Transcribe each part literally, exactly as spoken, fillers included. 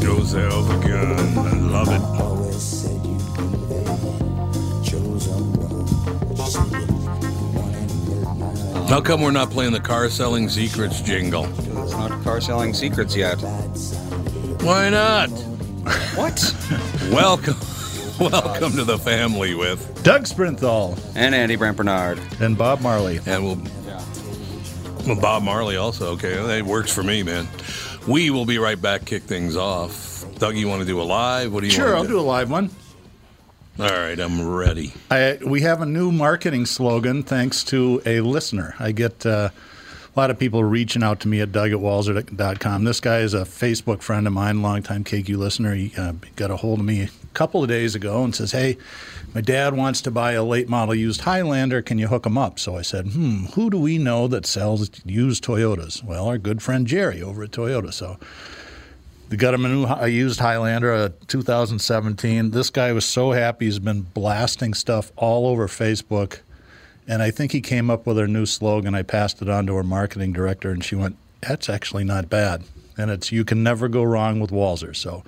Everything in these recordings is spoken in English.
Yourself a gun, I love it. I always said you'd be there. Chose a road. How come we're not playing the Car Selling Secrets jingle? It's not Car Selling Secrets yet. Why not? What? Welcome. Welcome to the family with Doug Sprinthal and Andy Brampernard and Bob Marley. And we'll, yeah. well Bob Marley also, okay. That works for me, man. We will be right back, kick things off. Doug, you want to do a live? What do you sure, want to do? Sure, I'll do a live one. All right, I'm ready. I, we have a new marketing slogan thanks to a listener. I get uh, a lot of people reaching out to me at Doug at Walzer dot com. This guy is a Facebook friend of mine, longtime K Q listener. He uh, got a hold of me a couple of days ago and says, hey, my dad wants to buy a late model used Highlander. Can you hook him up? So I said, hmm, who do we know that sells used Toyotas? Well, our good friend Jerry over at Toyota. So they got him a new a used Highlander, a two thousand seventeen. This guy was so happy. He's been blasting stuff all over Facebook. And I think he came up with our new slogan. I passed it on to our marketing director, and she went, that's actually not bad. And it's you can never go wrong with Walzer. So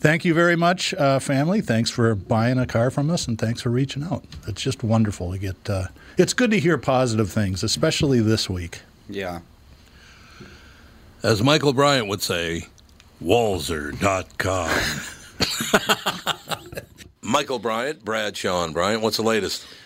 thank you very much, uh, family. Thanks for buying a car from us, and thanks for reaching out. It's just wonderful to get uh, – it's good to hear positive things, especially this week. Yeah. As Michael Bryant would say, Walzer dot com. Michael Bryant, Bradshaw and Bryant, what's the latest?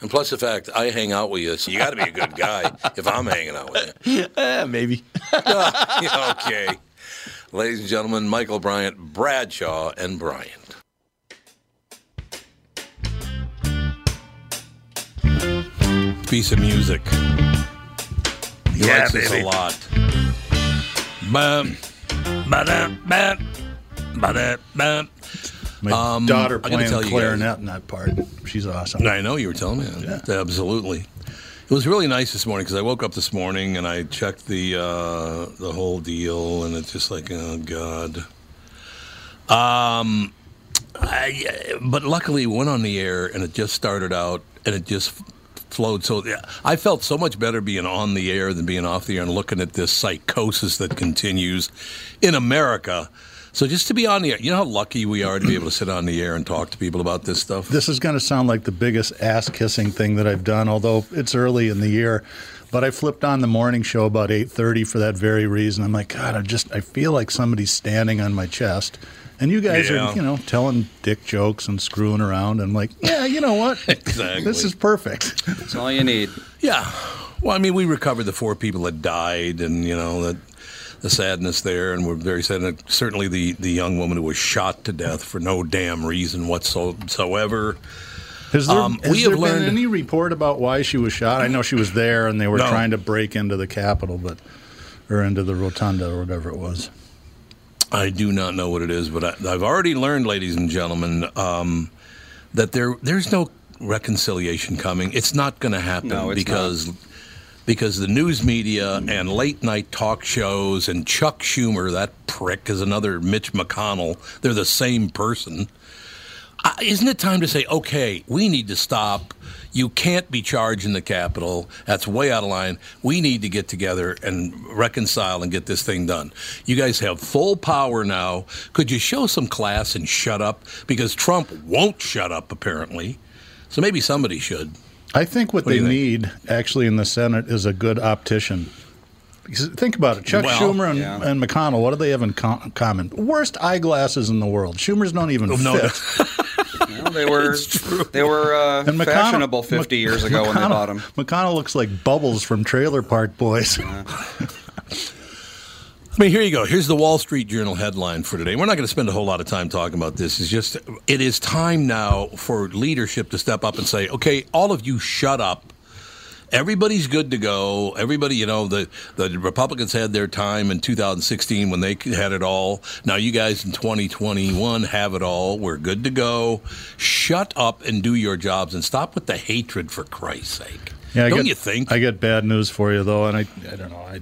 And plus the fact, I hang out with you, so you got to be a good guy if I'm hanging out with you. Eh, maybe. uh, okay. Ladies and gentlemen, Michael Bryant, Bradshaw and Bryant. Piece of music. He yeah, likes baby. This a lot. Bam, ba-dam, bam, ba-dam, bam. My um, daughter playing clarinet in that part. She's awesome. I know you were telling me that. Yeah. Absolutely. It was really nice this morning because I woke up this morning and I checked the uh, the whole deal, and it's just like, oh God. Um, I, but luckily, it went on the air and it just started out and it just flowed. So yeah, I felt so much better being on the air than being off the air and looking at this psychosis that continues in America. So just to be on the air, you know how lucky we are to be able to sit on the air and talk to people about this stuff? This is going to sound like the biggest ass-kissing thing that I've done, although it's early in the year. But I flipped on the morning show about eight thirty for that very reason. I'm like, God, I just I feel like somebody's standing on my chest. And you guys yeah. are, you know, telling dick jokes and screwing around. I'm like, yeah, you know what? Exactly. This is perfect. That's all you need. Yeah. Well, I mean, we recovered the four people that died, and, you know, that the sadness there, and we're very sad. And certainly the, the young woman who was shot to death for no damn reason whatsoever. Has there, um, has we have there learned, been any report about why she was shot? I know she was there, and they were no. trying to break into the Capitol, but or into the rotunda or whatever it was. I do not know what it is, but I, I've already learned, ladies and gentlemen, um, that there there's no reconciliation coming. It's not going to happen no, because not. because the news media and late night talk shows and Chuck Schumer, that prick, is another Mitch McConnell. They're the same person. Uh, isn't it time to say, okay, we need to stop. You can't be charging the Capitol. That's way out of line. We need to get together and reconcile and get this thing done. You guys have full power now. Could you show some class and shut up? Because Trump won't shut up, apparently. So maybe somebody should. I think what, what they need, actually, in the Senate is a good optician. Because think about it. Chuck well, Schumer and, yeah. and McConnell, what do they have in com- common? Worst eyeglasses in the world. Schumer's don't even oh, no, fit. No. Well, they were, they were uh, fashionable fifty Mc- years ago McConnell, when they bought them. McConnell looks like Bubbles from Trailer Park Boys. Yeah. I mean, here you go. Here's the Wall Street Journal headline for today. We're not going to spend a whole lot of time talking about this. It's just, it is time now for leadership to step up and say, okay, all of you shut up. Everybody's good to go. Everybody, you know, the, the Republicans had their time in two thousand sixteen when they had it all. Now you guys in twenty twenty-one have it all. We're good to go. Shut up and do your jobs and stop with the hatred, for Christ's sake. Yeah, don't get, you think? I get bad news for you, though, and I I don't know. I,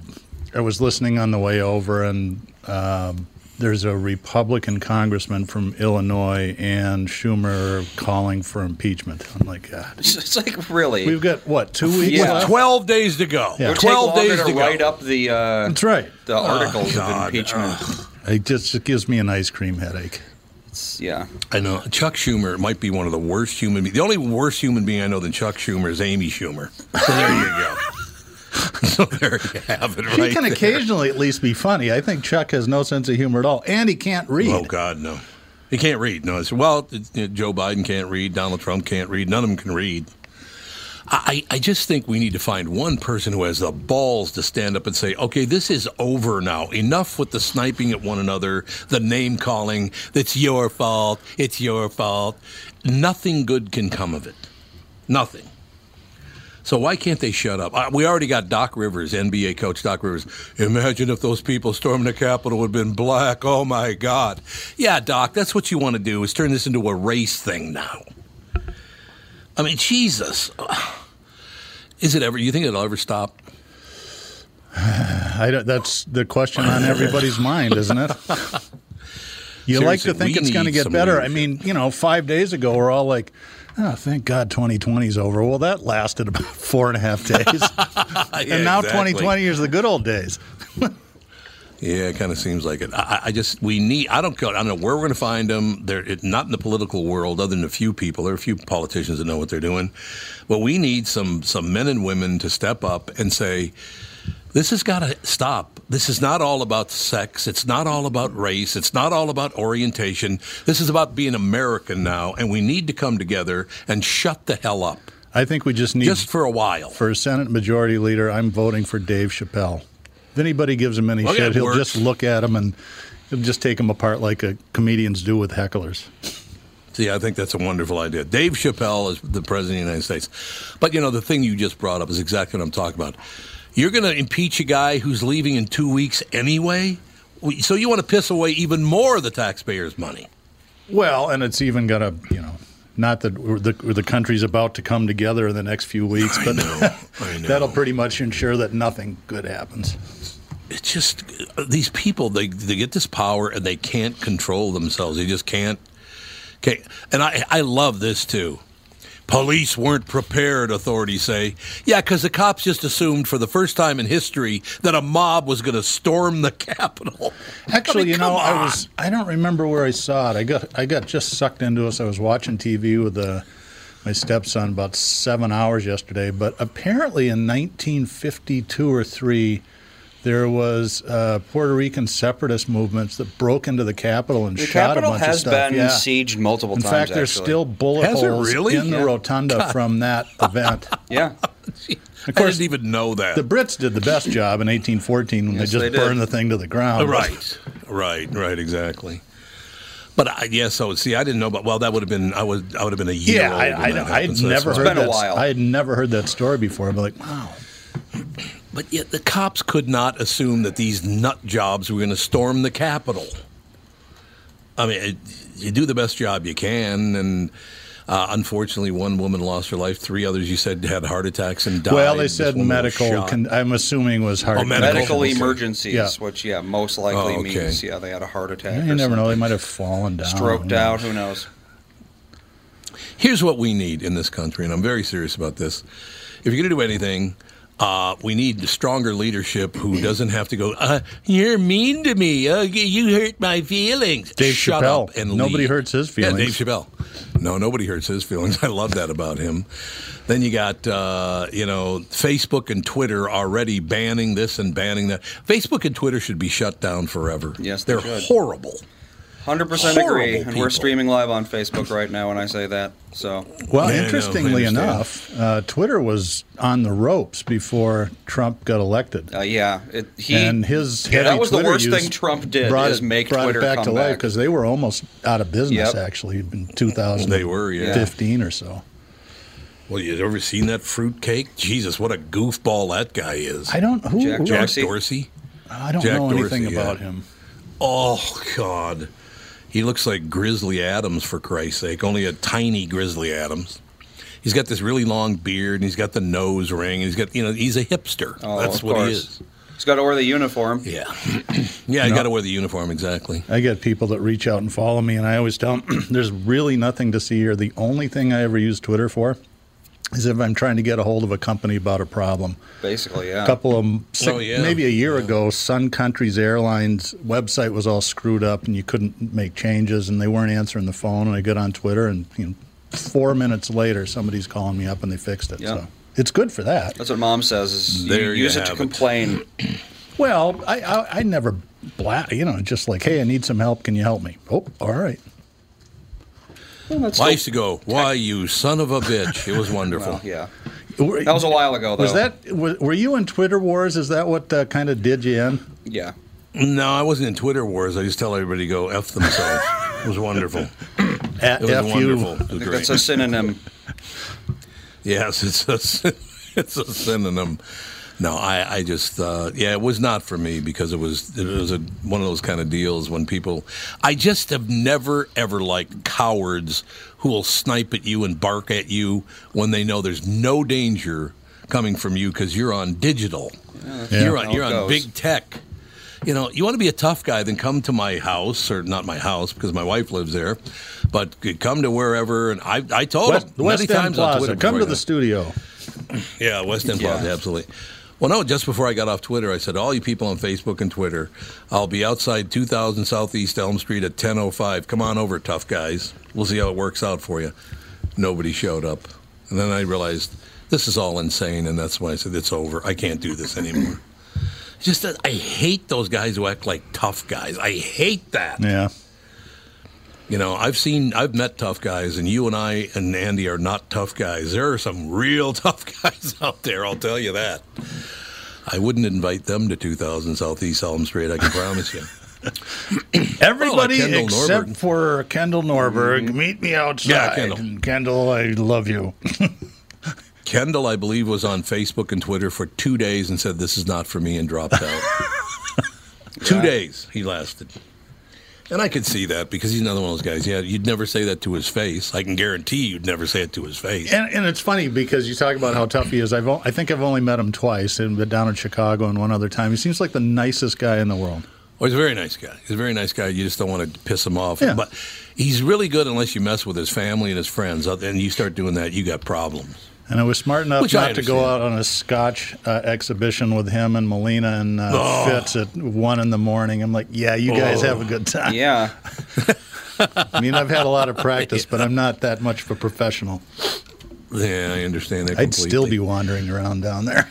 I was listening on the way over, and um, there's a Republican congressman from Illinois and Schumer calling for impeachment. I'm like, God. It's like, really? We've got, what, two weeks yeah. left? twelve days to go. Yeah. It'll twelve take days to, to go. Write up the, uh, That's right. the articles oh, of impeachment. Uh, it just it gives me an ice cream headache. It's, yeah. I know. Chuck Schumer might be one of the worst human beings. The only worse human being I know than Chuck Schumer is Amy Schumer. So there you go. So there you have it, right? She can there. occasionally at least be funny. I think Chuck has no sense of humor at all. And he can't read. Oh, God, no. He can't read. No, it's, well, it's, you know, Joe Biden can't read. Donald Trump can't read. None of them can read. I, I just think we need to find one person who has the balls to stand up and say, okay, this is over now. Enough with the sniping at one another, the name-calling. It's your fault. It's your fault. Nothing good can come of it. Nothing. So why can't they shut up? We already got Doc Rivers, N B A coach Doc Rivers. Imagine if those people storming the Capitol would have been black. Oh, my God. Yeah, Doc, that's what you want to do is turn this into a race thing now. I mean, Jesus. Is it ever? You think it'll ever stop? I don't, that's the question on everybody's mind, isn't it? You Seriously, like to think it's going to get better. Leadership. I mean, you know, five days ago, we're all like, oh, thank God twenty twenty is over. Well, that lasted about four and a half days. yeah, and now exactly. twenty twenty is the good old days. yeah, it kind of seems like it. I, I just, we need, I don't, I don't know where we're going to find them. They're it, not in the political world, other than a few people. There are a few politicians that know what they're doing. But we need some, some men and women to step up and say, this has got to stop. This is not all about sex. It's not all about race. It's not all about orientation. This is about being American now, and we need to come together and shut the hell up. I think we just need... Just for a while. For a Senate Majority Leader, I'm voting for Dave Chappelle. If anybody gives him any well, shit, he'll works. just look at him and he'll just take him apart like a comedians do with hecklers. See, I think that's a wonderful idea. Dave Chappelle is the President of the United States. But, you know, the thing you just brought up is exactly what I'm talking about. You're going to impeach a guy who's leaving in two weeks anyway? So you want to piss away even more of the taxpayers' money. Well, and it's even going to, you know, not that the, the country's about to come together in the next few weeks, but I know, I know. That'll pretty much ensure that nothing good happens. It's just, these people, they, they get this power and they can't control themselves. They just can't. can't. And I, I love this, too. Police weren't prepared, authorities say. Yeah, because the cops just assumed for the first time in history that a mob was going to storm the Capitol. Actually, I mean, you know, on. I was—I don't remember where I saw it. I got—I got just sucked into this. I was watching T V with uh, my stepson about seven hours yesterday. But apparently, in nineteen fifty-two or three, there was uh, Puerto Rican separatist movements that broke into the Capitol and the shot Capitol a bunch of stuff. The Capitol has been yeah. sieged multiple in times, In fact, actually. There's still bullet has holes really? in yeah. the rotunda God. from that event. yeah. Of course, I didn't even know that. The Brits did the best job in eighteen fourteen when yes, they just they burned the thing to the ground. Right, right, right, exactly. But I guess I would see. I didn't know about. Well, that would have been. I would. I would have been a year yeah, old. Yeah, I, I, I had so never heard been that. A while. I had never heard that story before. I'd be like, wow. But yet the cops could not assume that these nut jobs were going to storm the Capitol. I mean, it, you do the best job you can, and uh, unfortunately, one woman lost her life. Three others, you said, had heart attacks and died. Well, they this said medical. Con- I'm assuming was heart. Oh, medical emergencies, yeah. which yeah, most likely oh, okay. means yeah they had a heart attack. Yeah, you or never something. know; they might have fallen down, stroked out. Who knows? Here's what we need in this country, and I'm very serious about this. If you're going to do anything. Uh, we need stronger leadership who doesn't have to go, uh, you're mean to me. Uh, you hurt my feelings. Dave Shut Chappelle. Up and nobody lead. hurts his feelings. Yeah, Dave Chappelle. No, nobody hurts his feelings. I love that about him. Then you got, uh, you know, Facebook and Twitter already banning this and banning that. Facebook and Twitter should be shut down forever. Yes, they They're should. horrible. one hundred percent agree, people. And we're streaming live on Facebook right now when I say that. So, Well, Man, interestingly no, enough, uh, Twitter was on the ropes before Trump got elected. Uh, yeah. It, he, and his yeah, that was Twitter the worst thing Trump did brought is it, make brought Twitter it back come to back. life because they were almost out of business, yep. actually, in two thousand fifteen they were, yeah. or so. Well, you ever seen that fruitcake? Jesus, what a goofball that guy is. I don't who Jack, who, Jack Dorsey? Dorsey? I don't Jack know anything Dorsey, about yeah. him. Oh, God. He looks like Grizzly Adams, for Christ's sake, only a tiny Grizzly Adams. He's got this really long beard, and he's got the nose ring, and he's got, you know, he's a hipster. Oh, That's what course. he is. He's got to wear the uniform. Yeah. yeah, you got to wear the uniform, exactly. I get people that reach out and follow me, and I always tell them, there's really nothing to see here. The only thing I ever use Twitter for is if I'm trying to get a hold of a company about a problem. Basically, yeah. A couple of, six, oh, yeah. maybe a year yeah. ago, Sun Country's airlines website was all screwed up and you couldn't make changes and they weren't answering the phone. And I got on Twitter and you know, four minutes later, somebody's calling me up and they fixed it. Yeah. So it's good for that. That's what Mom says is you there use you it to it. complain. Well, I, I, I never, bla- you know, just like, hey, I need some help. Can you help me? Oh, all right. Well, Life to go. Why, you son of a bitch. It was wonderful. Well, yeah. That was a while ago, though. Was that, were you in Twitter wars? Is that what uh, kind of did you in? Yeah. No, I wasn't in Twitter wars. I just tell everybody to go F themselves. It was wonderful. At it was F wonderful. It was I think that's a synonym. Yes, it's a, it's a synonym. No, I, I just, uh, yeah, it was not for me because it was it was a, one of those kind of deals when people, I just have never, ever liked cowards who will snipe at you and bark at you when they know there's no danger coming from you because you're on digital. Yeah, yeah. You're on, you're on big tech. You know, you want to be a tough guy, then come to my house, or not my house, because my wife lives there, but come to wherever, and I, I told West, them West many End times Plaza, on Twitter. Come to the studio. Yeah, West End yeah. Plaza, absolutely. Well, no, just before I got off Twitter, I said, all you people on Facebook and Twitter, I'll be outside two thousand Southeast Elm Street at ten oh five. Come on over, tough guys. We'll see how it works out for you. Nobody showed up. And then I realized, this is all insane, and that's why I said, it's over. I can't do this anymore. Just that I hate those guys who act like tough guys. I hate that. Yeah. You know, I've seen, I've met tough guys, and you and I and Andy are not tough guys. There are some real tough guys out there, I'll tell you that. I wouldn't invite them to two thousand Southeast Elm Street, I can promise you. Everybody well, like except Norberg. for Kendall Norberg, mm-hmm. meet me outside. Yeah, Kendall. And Kendall, I love you. Kendall, I believe, was on Facebook and Twitter for two days and said, this is not for me, and dropped out. Two yeah. days he lasted. And I could see that because he's another one of those guys. Yeah, you'd never say that to his face. I can guarantee you'd never say it to his face. And, and it's funny because you talk about how tough he is. I've o- I think I've only met him twice, and been down in Chicago and one other time. He seems like the nicest guy in the world. Well, he's a very nice guy. He's a very nice guy. You just don't want to piss him off. Yeah. But he's really good unless you mess with his family and his friends. And you start doing that, you got problems. And I was smart enough Which not to go out on a scotch uh, exhibition with him and Molina and uh, oh. Fitz at one in the morning. I'm like, yeah, you guys oh. have a good time. Yeah. I mean, I've had a lot of practice, but I'm not that much of a professional. Yeah, I understand that completely. I'd still be wandering around down there.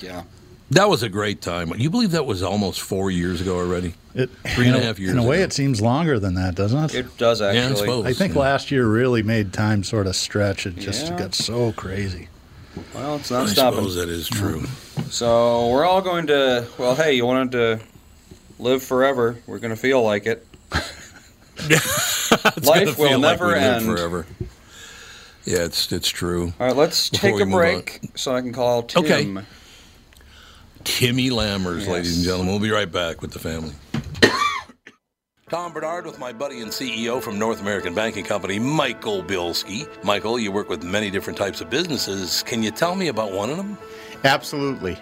Yeah. That was a great time. You believe that was almost four years ago already? It, Three and a half years ago. In a way, ago. It seems longer than that, doesn't it? It does, actually. Yeah, I, suppose, I think yeah. last year really made time sort of stretch. It just yeah. got so crazy. Well, it's not I stopping. I suppose that is true. So we're all going to, well, hey, you wanted to live forever. We're going to feel like it. Life will never like end. Forever. Yeah, it's it's true. All right, let's Before take a break so I can call Tim. Okay. Timmy Lammers, yes. Ladies and gentlemen. We'll be right back with the family. Tom Bernard with my buddy and C E O from North American Banking Company, Michael Bilski. Michael, you work with many different types of businesses. Can you tell me about one of them? Absolutely.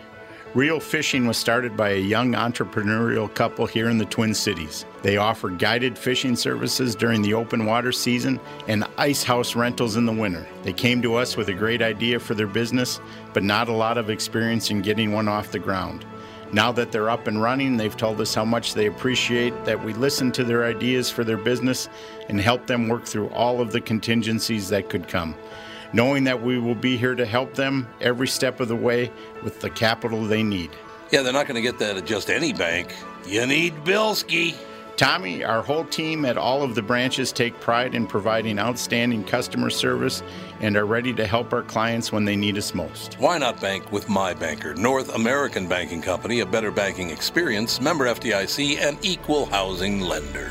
Real Fishing was started by a young entrepreneurial couple here in the Twin Cities. They offer guided fishing services during the open water season and ice house rentals in the winter. They came to us with a great idea for their business, but not a lot of experience in getting one off the ground. Now that they're up and running, they've told us how much they appreciate that we listen to their ideas for their business and help them work through all of the contingencies that could come. Knowing that we will be here to help them every step of the way with the capital they need. Yeah, they're not going to get that at just any bank. You need Bilski. Tommy, our whole team at all of the branches take pride in providing outstanding customer service and are ready to help our clients when they need us most. Why not bank with my banker? North American Banking Company, a better banking experience, member F D I C, and equal housing lender.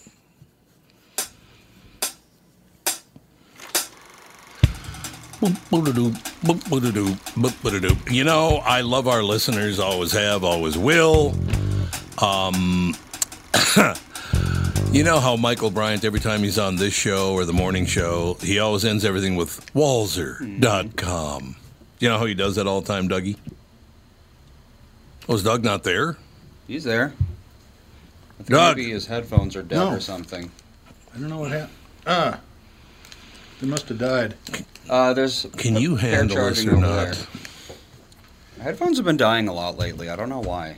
You know, I love our listeners, always have, always will. Um, you know how Michael Bryant, every time he's on this show or the morning show, he always ends everything with Walzer dot com. You know how he does that all the time, Dougie? Oh, is Doug not there? He's there. I think Doug. Maybe his headphones are dead no. or something. I don't know what happened. Ah. They must have died. Uh, there's Can you handle this or not? Headphones have been dying a lot lately. I don't know why.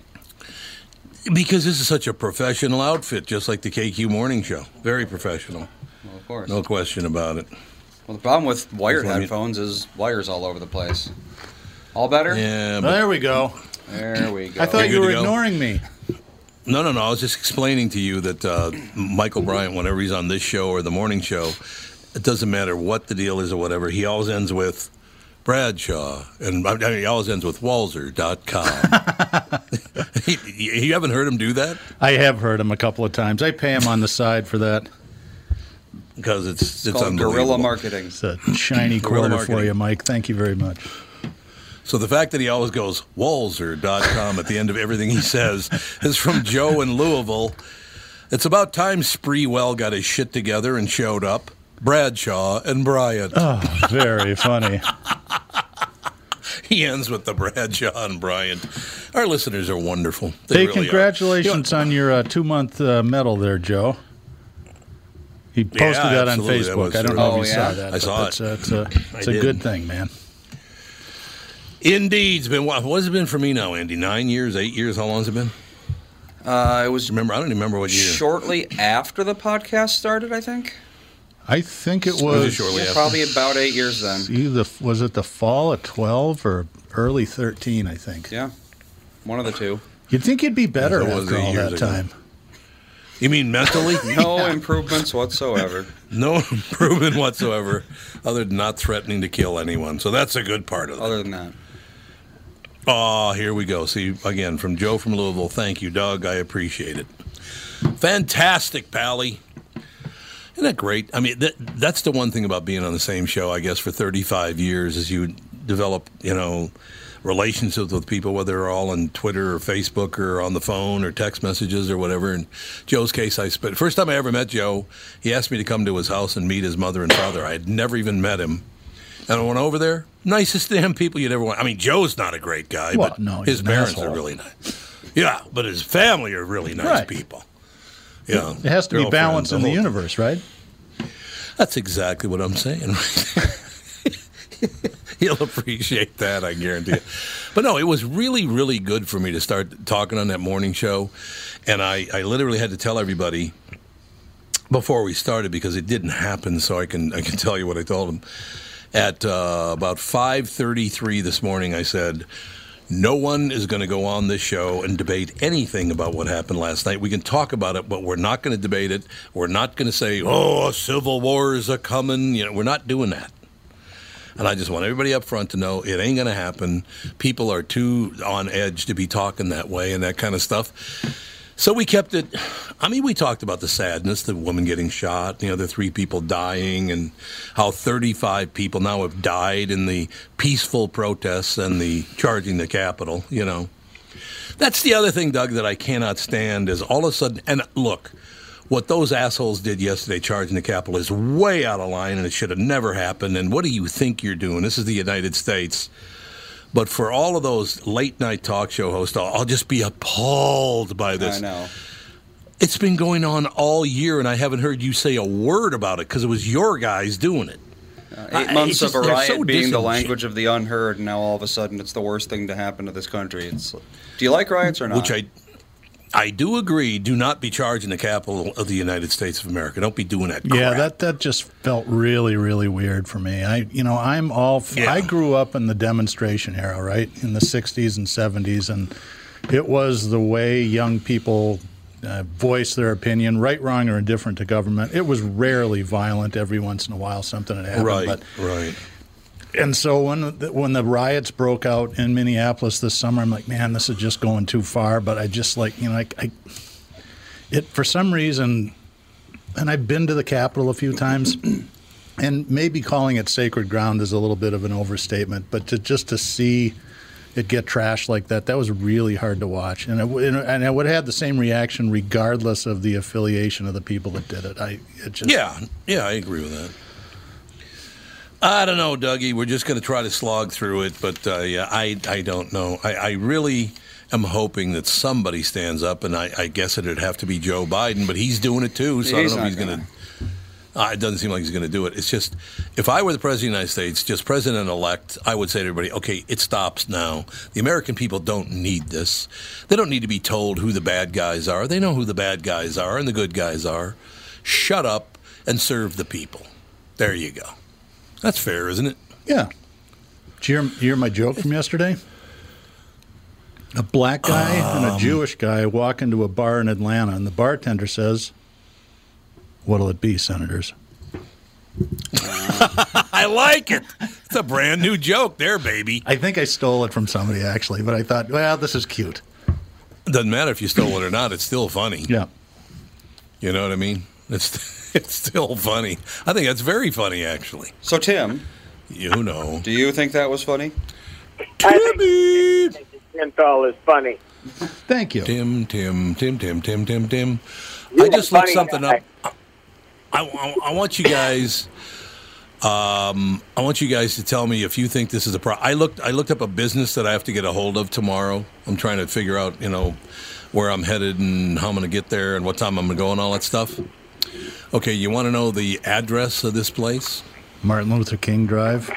Because this is such a professional outfit, just like the K Q Morning Show. Very professional. Well, of course. No question about it. Well, the problem with wired headphones you... is wires all over the place. All better? Yeah. But... There we go. There we go. I thought you were ignoring me. No, no, no. I was just explaining to you that uh, Michael Bryant, whenever he's on this show or the morning show, it doesn't matter what the deal is or whatever. He always ends with Bradshaw, and I mean, he always ends with Walzer dot com. You haven't heard him do that? I have heard him a couple of times. I pay him on the side for that. Because it's it's, it's called guerrilla marketing. It's a shiny quarter for you, Mike. Thank you very much. So the fact that he always goes Walzer dot com at the end of everything he says is from Joe in Louisville. It's about time Spreewell got his shit together and showed up. Bradshaw and Bryant. Oh, very funny. He ends with the Bradshaw and Bryant. Our listeners are wonderful. They hey, really congratulations are. on your uh, two-month uh, medal there, Joe. He posted yeah, that on Facebook. That I don't know oh, if you yeah. saw that. I saw it. It's uh, a didn't. good thing, man. Indeed. It's been, what has it been for me now, Andy? Nine years, eight years? How long has it been? Uh, it was. Remember, I don't even remember what year. Shortly after the podcast started, I think. I think it was, it was probably about eight years then. Either, was it the fall of twelve or early thirteen, I think? Yeah, one of the two. You'd think you'd be better after all that ago. time. You mean mentally? No yeah. improvements whatsoever. No improvement whatsoever, other than not threatening to kill anyone. So that's a good part of it. Other than that. Oh, here we go. See, again, from Joe from Louisville. Thank you, Doug. I appreciate it. Fantastic, Pally. Isn't that great? I mean, that, that's the one thing about being on the same show, I guess, for thirty-five years is you develop, you know, relationships with people, whether they're all on Twitter or Facebook or on the phone or text messages or whatever. In Joe's case, I spent, first time I ever met Joe, he asked me to come to his house and meet his mother and father. I had never even met him. And I went over there. Nicest damn people you'd ever want. I mean, Joe's not a great guy, well, but no, his parents asshole. are really nice. Yeah, but his family are really nice right. people. Yeah, it has to be balance in the universe, right? That's exactly what I'm saying right there. He'll appreciate that, I guarantee it. But no, it was really, really good for me to start talking on that morning show. And I, I literally had to tell everybody before we started, because it didn't happen, so I can I can tell you what I told them. At uh, about five thirty-three this morning, I said, no one is going to go on this show and debate anything about what happened last night. We can talk about it, but we're not going to debate it. We're not going to say, oh, civil wars are coming. You know, we're not doing that. And I just want everybody up front to know it ain't going to happen. People are too on edge to be talking that way and that kind of stuff. So we kept it. I mean, we talked about the sadness, the woman getting shot, you know, the three people dying, and how thirty-five people now have died in the peaceful protests and the charging the Capitol, you know. That's the other thing, Doug, that I cannot stand is all of a sudden, and look, what those assholes did yesterday charging the Capitol is way out of line, and it should have never happened. And what do you think you're doing? This is the United States. But for all of those late-night talk show hosts, I'll, I'll just be appalled by this. I know. It's been going on all year, and I haven't heard you say a word about it because it was your guys doing it. Uh, eight I, months of just, a riot so being the language of the unheard, and now all of a sudden it's the worst thing to happen to this country. It's, do you like riots or not? Which I, I do agree. Do not be charging the Capitol of the United States of America. Don't be doing that crap. Yeah, that, that just felt really, really weird for me. I, you know, I'm all. F- yeah. I grew up in the demonstration era, right, in the sixties and seventies, and it was the way young people uh, voiced their opinion, right, wrong, or indifferent to government. It was rarely violent. Every once in a while, something had happened. Right, but, right. And so when the, when the riots broke out in Minneapolis this summer, I'm like, man, this is just going too far. But I just like, you know, I, I it for some reason, and I've been to the Capitol a few times, and maybe calling it sacred ground is a little bit of an overstatement. But to just to see it get trashed like that, that was really hard to watch. And it, and I would have had the same reaction regardless of the affiliation of the people that did it. I it just yeah, yeah, I agree with that. I don't know, Dougie. We're just going to try to slog through it, but uh, yeah, I I don't know. I, I really am hoping that somebody stands up, and I, I guess it would have to be Joe Biden, but he's doing it too, so he's I don't know if he's going to. Uh, it doesn't seem like he's going to do it. It's just, if I were the President of the United States, just President-elect, I would say to everybody, okay, it stops now. The American people don't need this. They don't need to be told who the bad guys are. They know who the bad guys are and the good guys are. Shut up and serve the people. There you go. That's fair, isn't it? Yeah. Did you hear, you hear my joke from yesterday? A black guy um, and a Jewish guy walk into a bar in Atlanta, and the bartender says, what'll it be, senators? I like it. It's a brand new joke there, baby. I think I stole it from somebody, actually, but I thought, well, this is cute. Doesn't matter if you stole it or not. It's still funny. Yeah. You know what I mean? It's... It's still funny. I think that's very funny, actually. So, Tim. You know. Do you think that was funny? Timmy! Sprinthal is funny. Thank you. Tim, Tim, Tim, Tim, Tim, Tim, Tim. I just looked something guy. up. I, I, I want you guys... Um, I want you guys to tell me if you think this is a problem. I looked, I looked up a business that I have to get a hold of tomorrow. I'm trying to figure out, you know, where I'm headed and how I'm going to get there and what time I'm going to go and all that stuff. Okay, you want to know the address of this place? Martin Luther King Drive.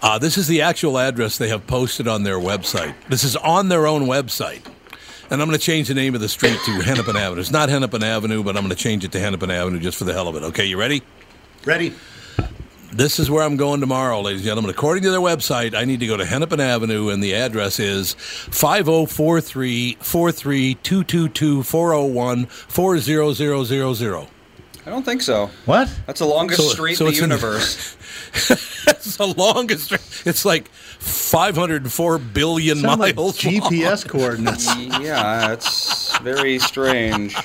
Uh, this is the actual address they have posted on their website. This is on their own website. And I'm going to change the name of the street to Hennepin Avenue. It's not Hennepin Avenue, but I'm going to change it to Hennepin Avenue just for the hell of it. Okay, you ready? Ready. This is where I'm going tomorrow, ladies and gentlemen. According to their website, I need to go to Hennepin Avenue, and the address is five oh four three, four three two two two, four oh one, four zero zero zero zero. I don't think so. What? That's the longest so, street so in the universe. In the, that's the longest street. It's like five hundred four billion Sound miles like G P S long. Coordinates. Yeah, it's very strange.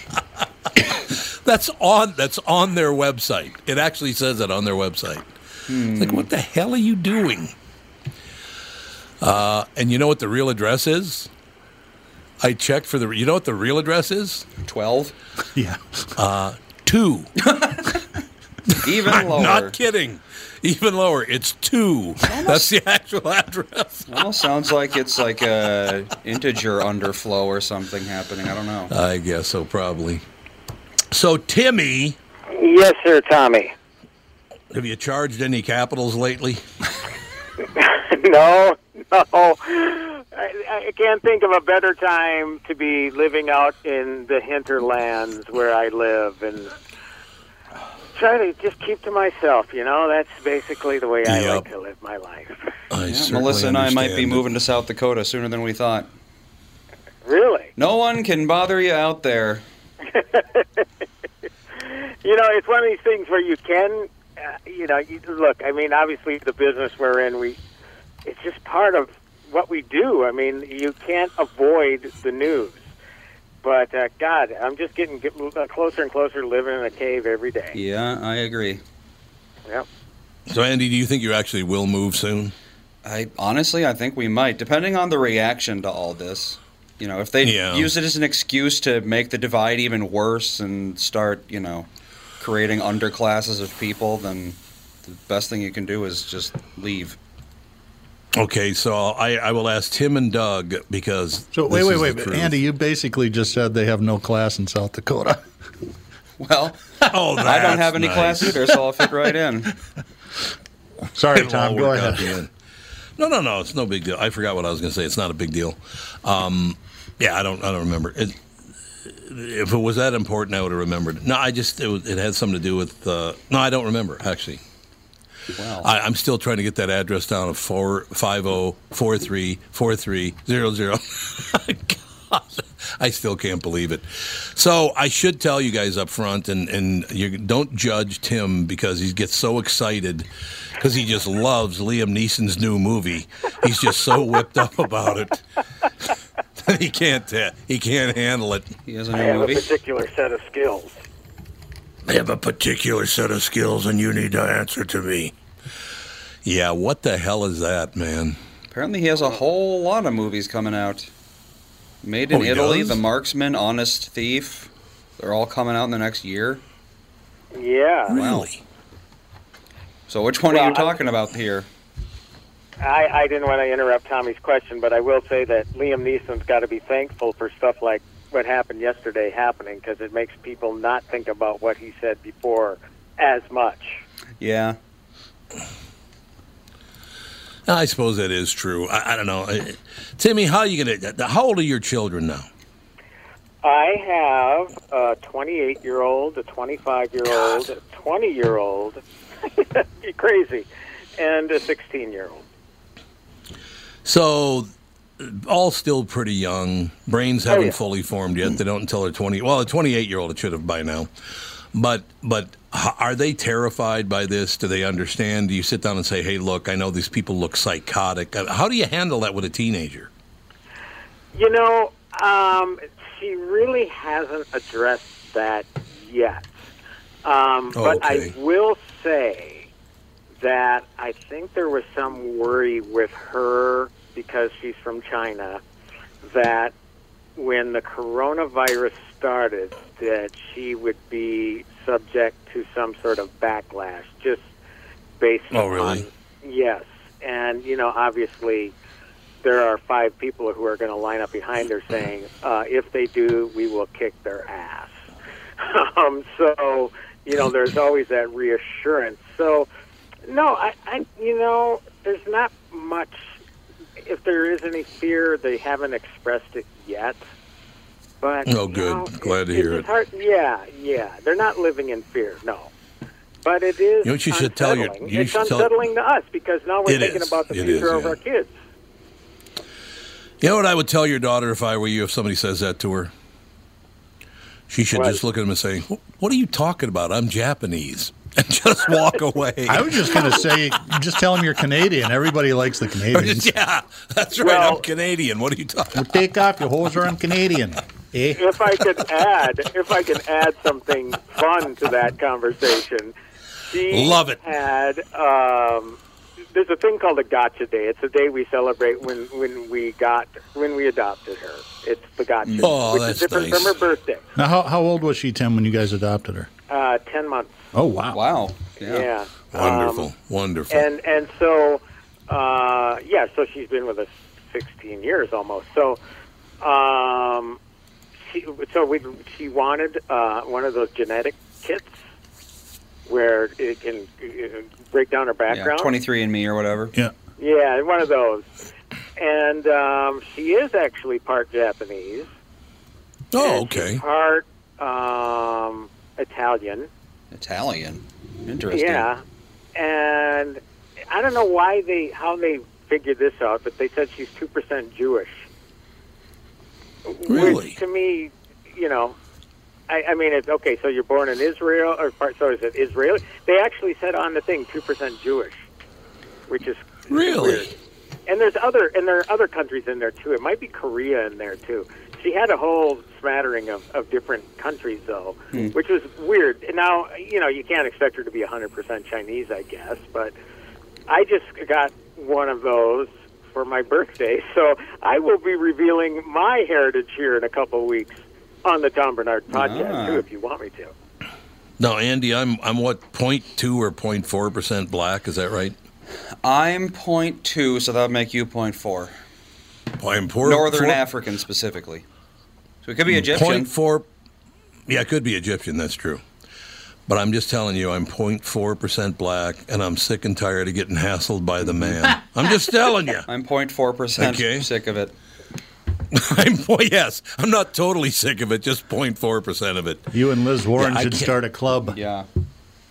That's on that's on their website. It actually says that on their website. Hmm. It's like, what the hell are you doing? Uh, and you know what the real address is? I checked for the... You know what the real address is? twelve? Yeah. Uh, two. Even I'm lower. Not kidding. Even lower. It's two. Almost, that's the actual address. Almost sounds like it's like a integer underflow or something happening. I don't know. I guess so, probably. So, Timmy. Yes, sir, Tommy. Have you charged any capitals lately? no, no. I, I can't think of a better time to be living out in the hinterlands where I live and try to just keep to myself, you know? That's basically the way I yep. like to live my life. I yeah, Melissa and I might be moving to South Dakota sooner than we thought. Really? No one can bother you out there. You know, it's one of these things where you can, uh, you know, you, look, I mean, obviously the business we're in, we, it's just part of what we do. I mean, you can't avoid the news. But, uh, God, I'm just getting get, uh, closer and closer to living in a cave every day. Yeah, I agree. Yep. So, Andy, do you think you actually will move soon? I honestly, I think we might, depending on the reaction to all this. You know, if they yeah. use it as an excuse to make the divide even worse and start, you know, creating underclasses of people, then the best thing you can do is just leave. Okay, so I, I will ask Tim and Doug because. So wait, wait, wait, but Andy, you basically just said they have no class in South Dakota. Well, oh, I don't have any nice. class either, so I'll fit right in. Sorry, It'll Tom, go ahead. No, no, no, it's no big deal. I forgot what I was going to say. It's not a big deal. Um, yeah, I don't I don't remember. It, if it was that important, I would have remembered. No, I just, it, was, it had something to do with, uh, no, I don't remember, actually. Wow. I, I'm still trying to get that address down of four five oh, four three four three zero zero. God, I still can't believe it. So I should tell you guys up front, and, and you don't judge Tim because he gets so excited because he just loves Liam Neeson's new movie. He's just so whipped up about it. He can't uh, he can't handle it. He has a new I have movie. a particular set of skills. I have a particular set of skills, and you need to answer to me. Yeah, what the hell is that, man? Apparently he has a whole lot of movies coming out. Made in oh, Italy, does? The Marksman, Honest Thief. They're all coming out in the next year. Yeah. Wow. Really? So which one well, are you talking I, about here? I, I didn't want to interrupt Tommy's question, but I will say that Liam Neeson's got to be thankful for stuff like what happened yesterday happening because it makes people not think about what he said before as much. Yeah. I suppose that is true. I, I don't know. I, Timmy, how are you going to... How old are your children now? I have a twenty-eight-year-old, a twenty-five-year-old, God. a twenty-year-old. You're crazy. And a sixteen-year-old. So, all still pretty young. Brains haven't oh, yeah. fully formed yet. They don't until they're twenty. Well, a twenty-eight-year-old, it should have by now. But but are they terrified by this? Do they understand? Do you sit down and say, hey, look, I know these people look psychotic. How do you handle that with a teenager? You know, um, she really hasn't addressed that yet. Um, oh, but okay. I will say that I think there was some worry with her because she's from China that when the coronavirus started that she would be subject to some sort of backlash just based oh, on... Oh, really? Yes. And, you know, obviously there are five people who are going to line up behind her saying, uh, if they do, we will kick their ass. um, so, you know, there's always that reassurance. So, no, I, I, you know, there's not much... If there is any fear, they haven't expressed it yet. But, oh, good. You know, Glad it, to hear it. Hard, yeah, yeah. They're not living in fear, no. But it is you know what you unsettling. Should tell your, you it's should unsettling tell, to us because now we're thinking is. about the it future is, of yeah. our kids. You know what I would tell your daughter if I were you, if somebody says that to her? She should what? just look at him and say, what are you talking about? I'm Japanese. And just walk away. I was just going to say, just tell them you're Canadian. Everybody likes the Canadians. Yeah, that's right. Well, I'm Canadian. What are you talking about? Take off your hoser. I'm Canadian. Eh? If I could add, if I could add something fun to that conversation, she Love it. had. Um, there's a thing called a Gotcha Day. It's a day we celebrate when, when we got when we adopted her. It's the Gotcha, oh, which that's is different nice. from her birthday. Now, how how old was she, Tim, when you guys adopted her? Uh, ten months. Oh, wow. Wow. Yeah. yeah. Wonderful. Um, Wonderful. And and so, uh, yeah, so she's been with us sixteen years almost. So um, she, so we, she wanted uh, one of those genetic kits where it can break down her background. Yeah, twenty-three and me or whatever. Yeah. Yeah, one of those. And um, she is actually part Japanese. Oh, okay. She's part um, Italian. Italian. Interesting. Yeah. And I don't know why they how they figured this out, but they said she's two percent Jewish. Really? Which to me, you know, I, I mean, it's okay, so you're born in Israel, or part, so is it Israeli? They actually said on the thing two percent Jewish, which is really weird. And there's other and there are other countries in there too. It might be Korea in there too. She had a whole smattering of, of different countries, though, mm. which was weird. Now, you know, you can't expect her to be one hundred percent Chinese, I guess, but I just got one of those for my birthday, so I will be revealing my heritage here in a couple of weeks on the Tom Bernard podcast, ah. too, if you want me to. Now, Andy, I'm, I'm what, zero point two or zero point four percent black, is that right? I'm zero point two, so that would make you zero point four. I'm poor, Northern poor. African, specifically. So it could be Egyptian. Point four, yeah, it could be Egyptian, that's true. But I'm just telling you, I'm zero point four percent black, and I'm sick and tired of getting hassled by the man. I'm just telling you. I'm zero point four percent okay. sick of it. I'm Yes, I'm not totally sick of it, just zero point four percent of it. You and Liz Warren yeah, should can't. start a club. Yeah.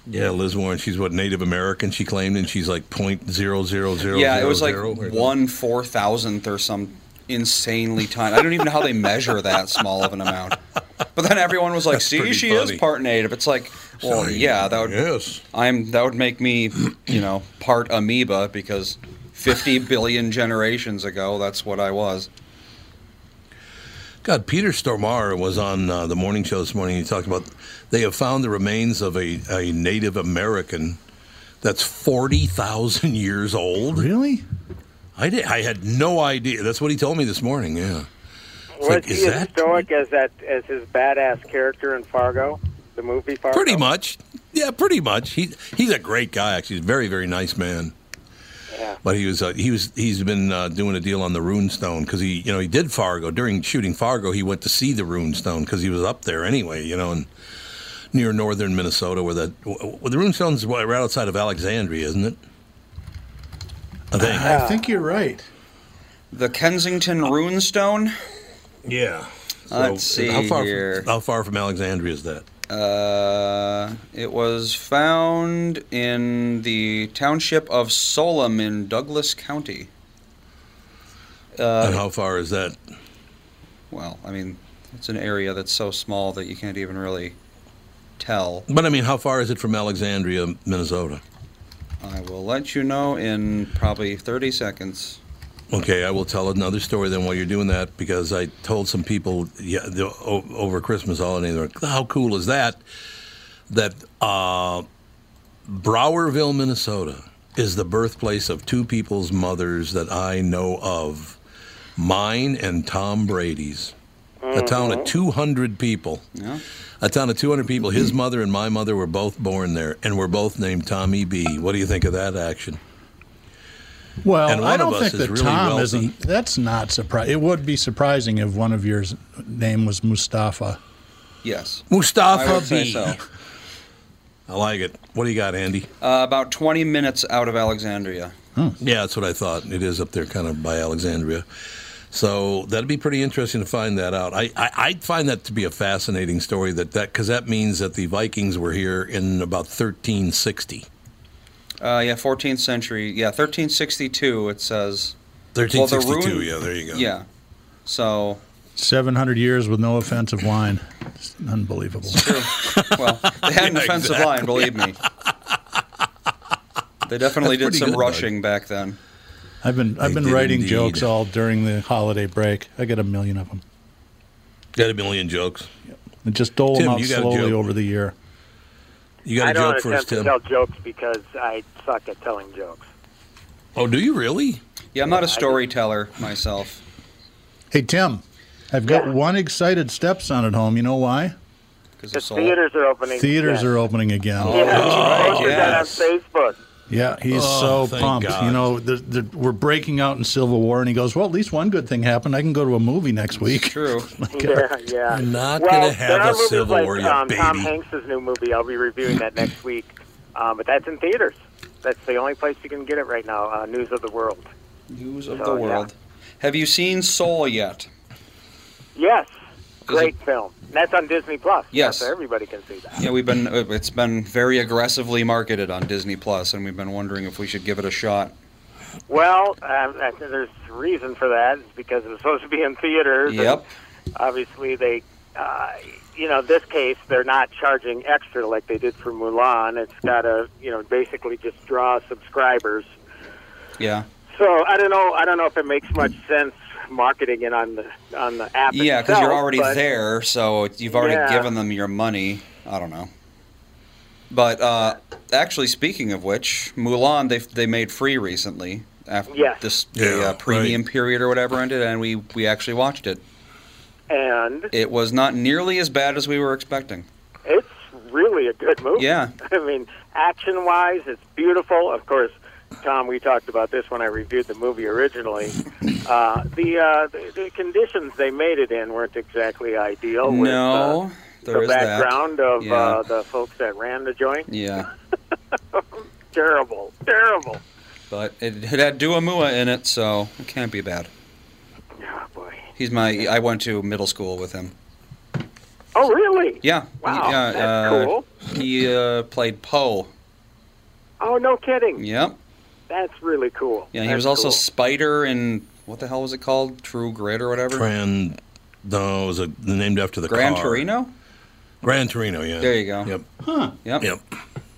Yeah, Liz Warren, she's what, Native American, she claimed, and she's like zero point zero zero zero zero. Yeah, it was like one four thousandth or some... insanely tiny. I don't even know how they measure that small of an amount. But then everyone was like, That's "See, she funny. is part native." It's like, well, Sorry. yeah, that would. Yes. I'm. That would make me, you know, part amoeba because fifty billion generations ago, that's what I was. God, Peter Stormare was on uh, the morning show this morning. He talked about they have found the remains of a, a Native American that's forty thousand years old. Really? I did. I had no idea. That's what he told me this morning. Yeah. Was like, he as stoic as that as his badass character in Fargo, the movie Fargo? Pretty much. Yeah, pretty much. He he's a great guy. Actually, he's a very very nice man. Yeah. But he was uh, he was he's been uh, doing a deal on the Runestone because he you know he did Fargo during shooting Fargo. He went to see the Runestone because he was up there anyway. You know, and near northern Minnesota where the well, the Runestone's right outside of Alexandria, isn't it? I think. Uh, I think you're right. The Kensington Runestone? Yeah. So Let's see how far here. From, how far from Alexandria is that? Uh, it was found in the township of Solem in Douglas County. Uh, and how far is that? Well, I mean, it's an area that's so small that you can't even really tell. But, I mean, how far is it from Alexandria, Minnesota? I will let you know in probably thirty seconds. Okay, I will tell another story then while you're doing that, because I told some people yeah, the, o- over Christmas holiday, they're like, how cool is that, that uh, Browerville, Minnesota is the birthplace of two people's mothers that I know of, mine and Tom Brady's. A town of two hundred people. Yeah. A town of two hundred people. His mother and my mother were both born there, and were both named Tommy B. What do you think of that action? Well, and one I don't of us think that really Tom wealthy. Isn't. That's not surprising. It would be surprising if one of yours name was Mustafa. Yes. Mustafa I would B. Say so. I like it. What do you got, Andy? Uh, about twenty minutes out of Alexandria. Hmm. Yeah, that's what I thought. It is up there kind of by Alexandria. So that'd be pretty interesting to find that out. I, I, I find that to be a fascinating story, that that because that means that the Vikings were here in about thirteen sixty. Uh, yeah, fourteenth century. Yeah, thirteen sixty-two, it says. thirteen sixty-two, well, the ruin, yeah, there you go. Yeah, so... seven hundred years with no offensive line. It's unbelievable. It's true. Well, they had an yeah, offensive exactly. line, believe me. They definitely That's did some good, rushing Doug. Back then. I've been I've they been writing indeed. jokes all during the holiday break. I got a million of them. Got a million jokes. Yep. And just dole Tim, them out slowly over the year. You got I a joke for us, Tim? I don't attempt to tell jokes because I suck at telling jokes. Oh, do you really? Yeah, I'm not a storyteller myself. Hey, Tim, I've got yeah. one excited stepson at home. You know why? Because the theaters are opening. Theaters yes. are opening again. Oh, yeah, oh, posted yes. that on Facebook. Yeah, he's oh, so pumped. God. You know, the, the, we're breaking out in Civil War, and he goes, well, at least one good thing happened. I can go to a movie next week. It's true. Like, yeah, yeah. I'm not well, going to have a Civil like, War yet, um, baby. Tom Hanks' new movie, I'll be reviewing that next week. Um, but that's in theaters. That's the only place you can get it right now, uh, News of the World. News of so, the World. Yeah. Have you seen Soul yet? Yes. Great it, film. And that's on Disney Plus. Yes, so everybody can see that. Yeah, we've been. It's been very aggressively marketed on Disney Plus, and we've been wondering if we should give it a shot. Well, um, there's a reason for that. It's because it was supposed to be in theaters. Yep. Obviously, they, uh, you know, this case they're not charging extra like they did for Mulan. It's got to, you know, basically just draw subscribers. Yeah. So I don't know. I don't know if it makes much sense. Marketing it on the on the app. Yeah, because you're already but, there, so you've already yeah. given them your money. I don't know. But uh, actually, speaking of which, Mulan they they made free recently after yes. this yeah, the, uh, premium right. period or whatever ended, and we we actually watched it. And it was not nearly as bad as we were expecting. It's really a good movie. Yeah, I mean, action wise, it's beautiful. Of course. Tom, we talked about this when I reviewed the movie originally. Uh, the, uh, the the conditions they made it in weren't exactly ideal. With, no, uh, there the is background that. of yeah. uh, the folks that ran the joint. Yeah, terrible, terrible. But it, it had Duamua in it, so it can't be bad. Oh boy, he's my. I went to middle school with him. Oh really? Yeah. Wow, yeah, that's uh, cool. He uh, played Poe. Oh no, kidding. Yep. That's really cool. Yeah, he That's was also cool. Spider in, what the hell was it called? True Grit or whatever? Tran, no, it was a, named after the Gran car. Gran Torino? Gran Torino, yeah. There you go. Yep. Huh. Yep. Yep.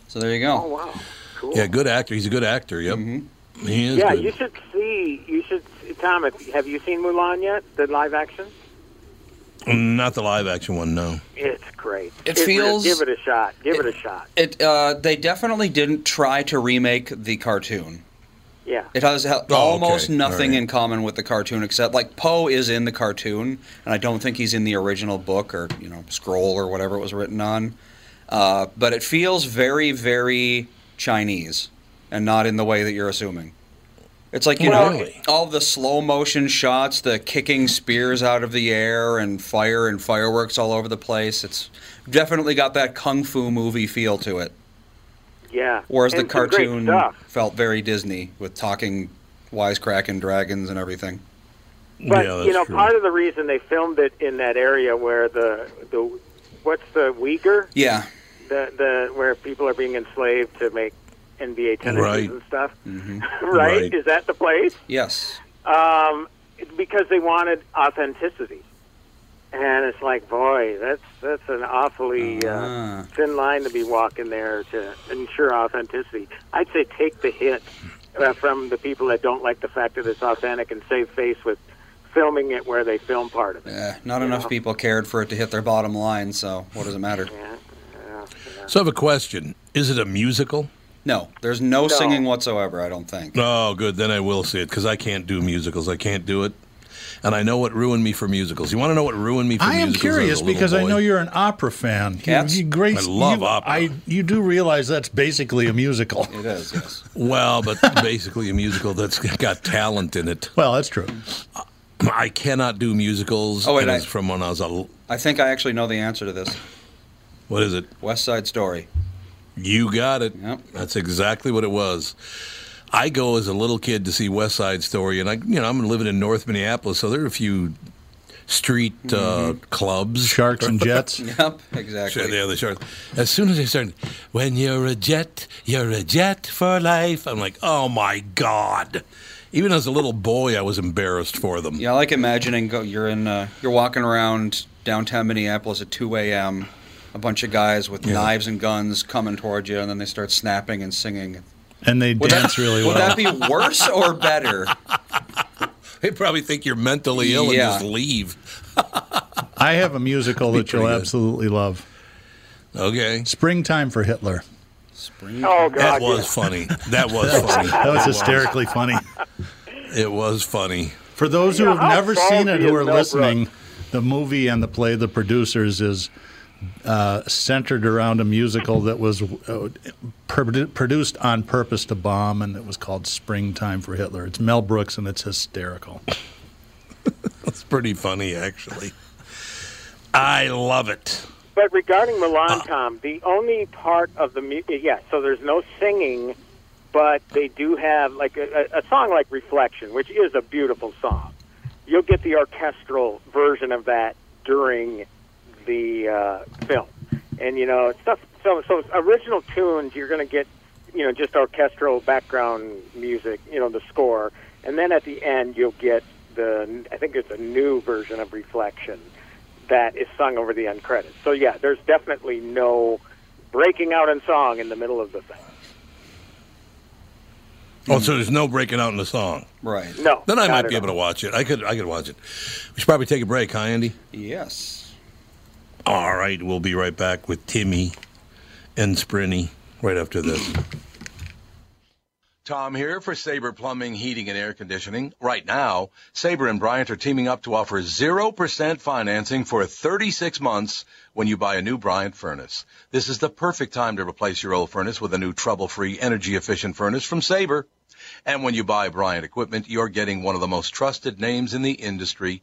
So there you go. Oh, wow. Cool. Yeah, good actor. He's a good actor, yep. Mm-hmm. He is Yeah, good. you should see, you should, see, Tom, have you seen Mulan yet? The live action? Not the live action one, no. It's great. It, it feels. Give it a shot. Give it, it a shot. It. Uh, they definitely didn't try to remake the cartoon. Yeah. It has oh, almost okay. nothing right. in common with the cartoon except like Poe is in the cartoon, and I don't think he's in the original book or you know scroll or whatever it was written on. Uh, but it feels very, very Chinese, and not in the way that you're assuming. It's like, you well, know, really? all the slow-motion shots, the kicking spears out of the air and fire and fireworks all over the place. It's definitely got that kung fu movie feel to it. Yeah. Whereas and the cartoon felt very Disney with talking wisecracking dragons and everything. But, yeah, you know, true. part of the reason they filmed it in that area where the, the what's the, Uyghur? Yeah. The, the where people are being enslaved to make N B A tennis right. and stuff, mm-hmm. right? right? Is that the place? Yes. Um, because they wanted authenticity, and it's like, boy, that's that's an awfully uh, uh, thin line to be walking there to ensure authenticity. I'd say take the hit uh, from the people that don't like the fact that it's authentic and save face with filming it where they film part of it. Yeah, not enough know? people cared for it to hit their bottom line, so what does it matter? Yeah, yeah, yeah. So I have a question. Is it a musical? No, there's no, no singing whatsoever, I don't think. Oh, good. Then I will see it, because I can't do musicals. I can't do it. And I know what ruined me for musicals. You want to know what ruined me for I musicals? I am curious, because boy? I know you're an opera fan. Cats? You, you, Grace, I love you, opera. I, you do realize that's basically a musical. It is, yes. Well, but basically a musical that's got talent in it. Well, that's true. I cannot do musicals. Oh, wait, I, from when I, was a, I think I actually know the answer to this. What is it? West Side Story. You got it. Yep. That's exactly what it was. I go as a little kid to see West Side Story, and I, you know, I'm living in North Minneapolis, so there are a few street uh, mm-hmm. clubs, Sharks and Jets. Yep, exactly. Sure, yeah, the Sharks. As soon as they start, when you're a Jet, you're a Jet for life. I'm like, oh my God. Even as a little boy, I was embarrassed for them. Yeah, I like imagining go, you're in, uh, you're walking around downtown Minneapolis at two a.m. A bunch of guys with yeah. knives and guns coming towards you, and then they start snapping and singing. And they would dance that, really well. Would that be worse or better? They probably think you're mentally ill yeah. and just leave. I have a musical that you'll good. absolutely love. Okay. Springtime for Hitler. Springtime. Oh, God. That was yeah. funny. That was funny. That was hysterically funny. It was funny. For those who have yeah, never seen it who are listening, road. the movie and the play, The Producers, is uh, centered around a musical that was uh, produ- produced on purpose to bomb, and it was called Springtime for Hitler. It's Mel Brooks, and it's hysterical. It's pretty funny, actually. I love it. But regarding Milan, Tom, the only part of the music, yeah, so there's no singing, but they do have like a, a song like Reflection, which is a beautiful song. You'll get the orchestral version of that during the uh, film. And, you know, stuff. So, so original tunes, you're going to get, you know, just orchestral background music, you know, the score. And then at the end, you'll get the, I think it's a new version of Reflection that is sung over the end credits. So, yeah, there's definitely no breaking out in song in the middle of the thing. Oh, so there's no breaking out in the song. Right. No. Then I might be able to watch it. I could I could watch it. We should probably take a break, huh, Andy? Yes. All right, we'll be right back with Timmy and Sprinny right after this. Tom here for Sabre Plumbing, Heating, and Air Conditioning. Right now, Sabre and Bryant are teaming up to offer zero percent financing for thirty-six months when you buy a new Bryant furnace. This is the perfect time to replace your old furnace with a new trouble-free, energy-efficient furnace from Sabre. And when you buy Bryant equipment, you're getting one of the most trusted names in the industry.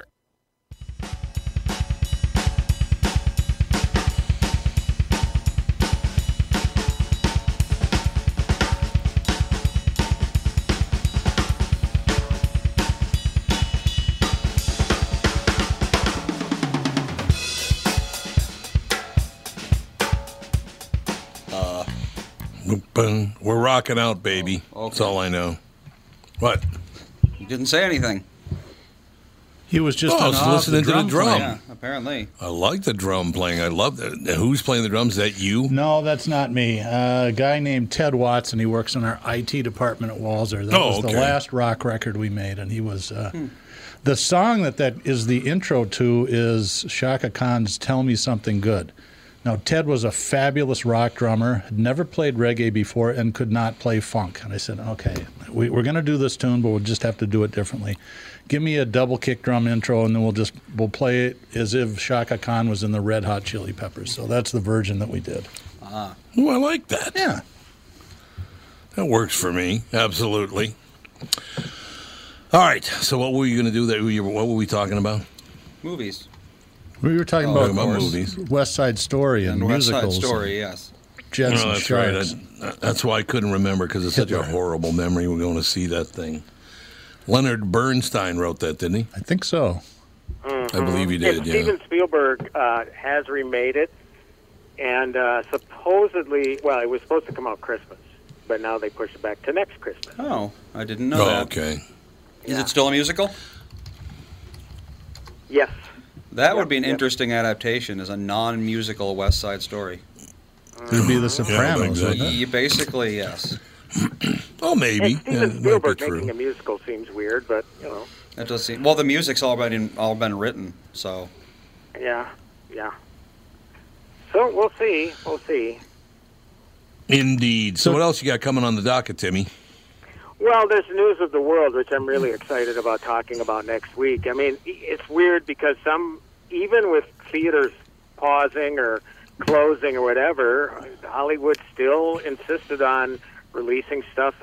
We're rocking out, baby. Oh, okay. That's all I know. What? You didn't say anything. He was just oh, I was listening the to the drum. Yeah, apparently. I like the drum playing. I love that. Who's playing the drums? Is that you? No, that's not me. Uh, a guy named Ted Watson. He works in our I T department at Walzer. That oh, was okay. the last rock record we made, and he was... Uh, hmm. The song that that is the intro to is Chaka Khan's Tell Me Something Good. Now, Ted was a fabulous rock drummer, had never played reggae before, and could not play funk. And I said, okay, we, we're going to do this tune, but we'll just have to do it differently. Give me a double kick drum intro, and then we'll just we'll play it as if Chaka Khan was in the Red Hot Chili Peppers. So that's the version that we did. Uh-huh. Ooh, I like that. Yeah. That works for me, absolutely. All right, so what were you going to do there? What were we talking about? Movies. We were talking oh, about, about movies, West Side Story and, and musicals. West Side Story, yes. Jets no, and that's Sharks. Right. I, that's why I couldn't remember, because it's Hitler. Such a horrible memory. We're going to see that thing. Leonard Bernstein wrote that, didn't he? I think so. Mm-hmm. I believe he did, and yeah. Steven Spielberg uh, has remade it, and uh, supposedly, well, it was supposed to come out Christmas, but now they pushed it back to next Christmas. Oh, I didn't know oh, that. okay. Is yeah. it still a musical? Yes. That yep, would be an yep. interesting adaptation as a non-musical West Side Story. It would be The Sopranos, yeah, wouldn't it? Basically, yes. Oh, maybe. And Steven yeah, Spielberg making a musical seems weird, but, you know. It does seem, well, the music's all been, all been written, so. Yeah, yeah. So we'll see, we'll see. Indeed. So what else you got coming on the docket, Timmy? Well, there's News of the World, which I'm really excited about talking about next week. I mean, it's weird because some, even with theaters pausing or closing or whatever, Hollywood still insisted on releasing stuff,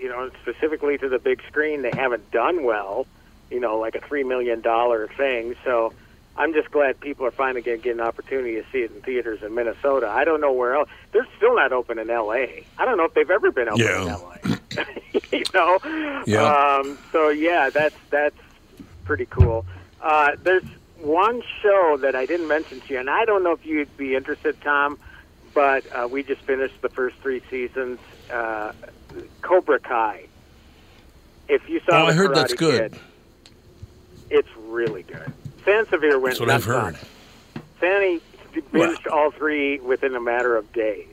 you know, specifically to the big screen. They haven't done well, you know, like a three million dollars thing. So I'm just glad people are finally going to get an opportunity to see it in theaters in Minnesota. I don't know where else. They're still not open in L A. I don't know if they've ever been open yeah. in L A you know, yeah. Um, so yeah, that's that's pretty cool. Uh, there's one show that I didn't mention to you, and I don't know if you'd be interested, Tom, but uh, we just finished the first three seasons. Uh, Cobra Kai. If you saw, oh, I heard that's good. Kid, it's really good. Sansevier went. That's what I've heard. Sandy finished wow. all three within a matter of days.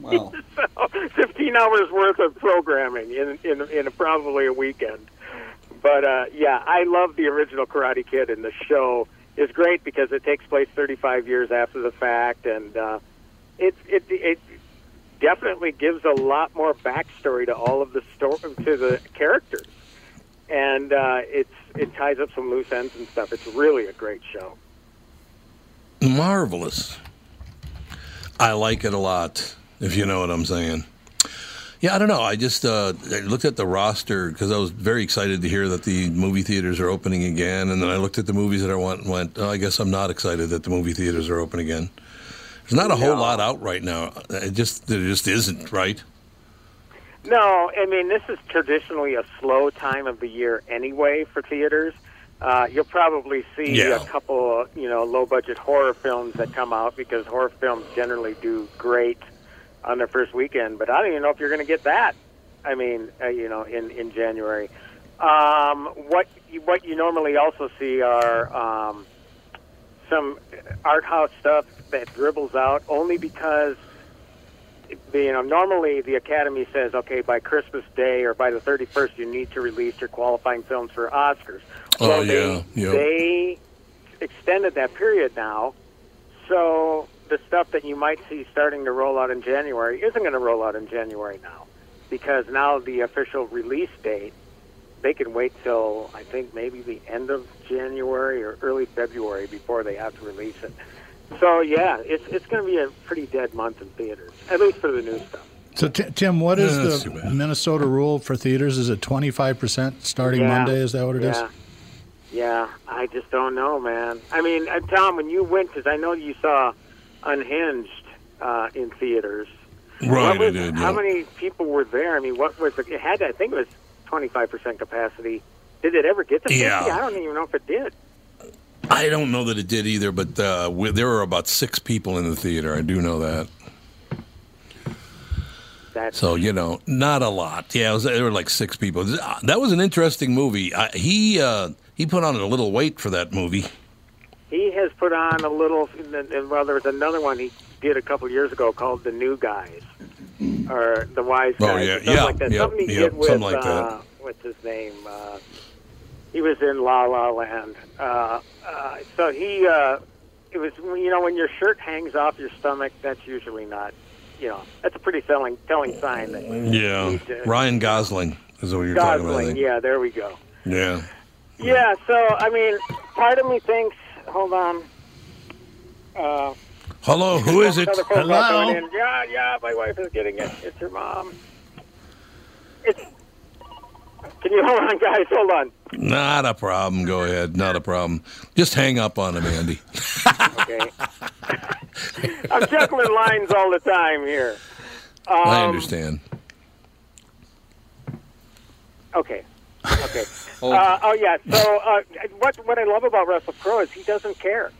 Wow. So fifteen hours worth of programming in in, in a, probably a weekend. But, uh, yeah, I love the original Karate Kid, and the show is great because it takes place thirty-five years after the fact, and uh, it, it it definitely gives a lot more backstory to all of the sto- to the characters. And uh, it's it ties up some loose ends and stuff. It's really a great show. Marvelous. I like it a lot, if you know what I'm saying. Yeah, I don't know. I just uh, I looked at the roster because I was very excited to hear that the movie theaters are opening again. And then I looked at the movies that I want and went, oh, I guess I'm not excited that the movie theaters are open again. There's not a whole no. lot out right now. It just There just isn't, right? No, I mean, this is traditionally a slow time of the year anyway for theaters. Uh, you'll probably see yeah. a couple, you know, low-budget horror films that come out because horror films generally do great on their first weekend. But I don't even know if you're going to get that. I mean, uh, you know, in in January. Um, what you, what you normally also see are um, some art house stuff that dribbles out only because, you know, normally the Academy says, okay, by Christmas Day or by the thirty-first, you need to release your qualifying films for Oscars. Well, oh, yeah, they, yeah. they extended that period now, so the stuff that you might see starting to roll out in January isn't going to roll out in January now, because now the official release date, they can wait till, I think, maybe the end of January or early February before they have to release it. So, yeah, it's it's going to be a pretty dead month in theaters, at least for the new stuff. So, t- Tim, what is no, the Minnesota rule for theaters? Is it twenty-five percent starting yeah, Monday? Is that what it yeah. is? Yeah, I just don't know, man. I mean, Tom, when you went, because I know you saw Unhinged uh, in theaters. Right, was, I did. How yeah. many people were there? I mean, what was it? It had, I think it was twenty-five percent capacity. Did it ever get to fifty? Yeah. I don't even know if it did. I don't know that it did either, but uh, we, there were about six people in the theater. I do know that. That's so, you know, not a lot. Yeah, it was, there were like six people. That was an interesting movie. I, he... Uh, He put on a little weight for that movie. He has put on a little, and well, there was another one he did a couple years ago called The New Guys, or The Wise Guys, oh, yeah, something yeah, like that. Yeah, something he yeah, did with, something like that. Uh, what's his name? Uh, he was in La La Land. Uh, uh, so he, uh, it was, you know, when your shirt hangs off your stomach, that's usually not, you know, that's a pretty telling, telling sign. That yeah, to, Ryan Gosling is what you're Gosling, talking about. Gosling, yeah, there we go. Yeah. Yeah, so, I mean, part of me thinks, hold on. Uh, Hello, who is it? Hello? Yeah, yeah, my wife is getting it. It's her mom. It's. Can you hold on, guys? Hold on. Not a problem. Go ahead. Not a problem. Just hang up on him, Andy. Okay. I'm juggling lines all the time here. Um, I understand. Okay. Okay. Oh. Uh, oh, yeah. So uh, what what I love about Russell Crowe is he doesn't care.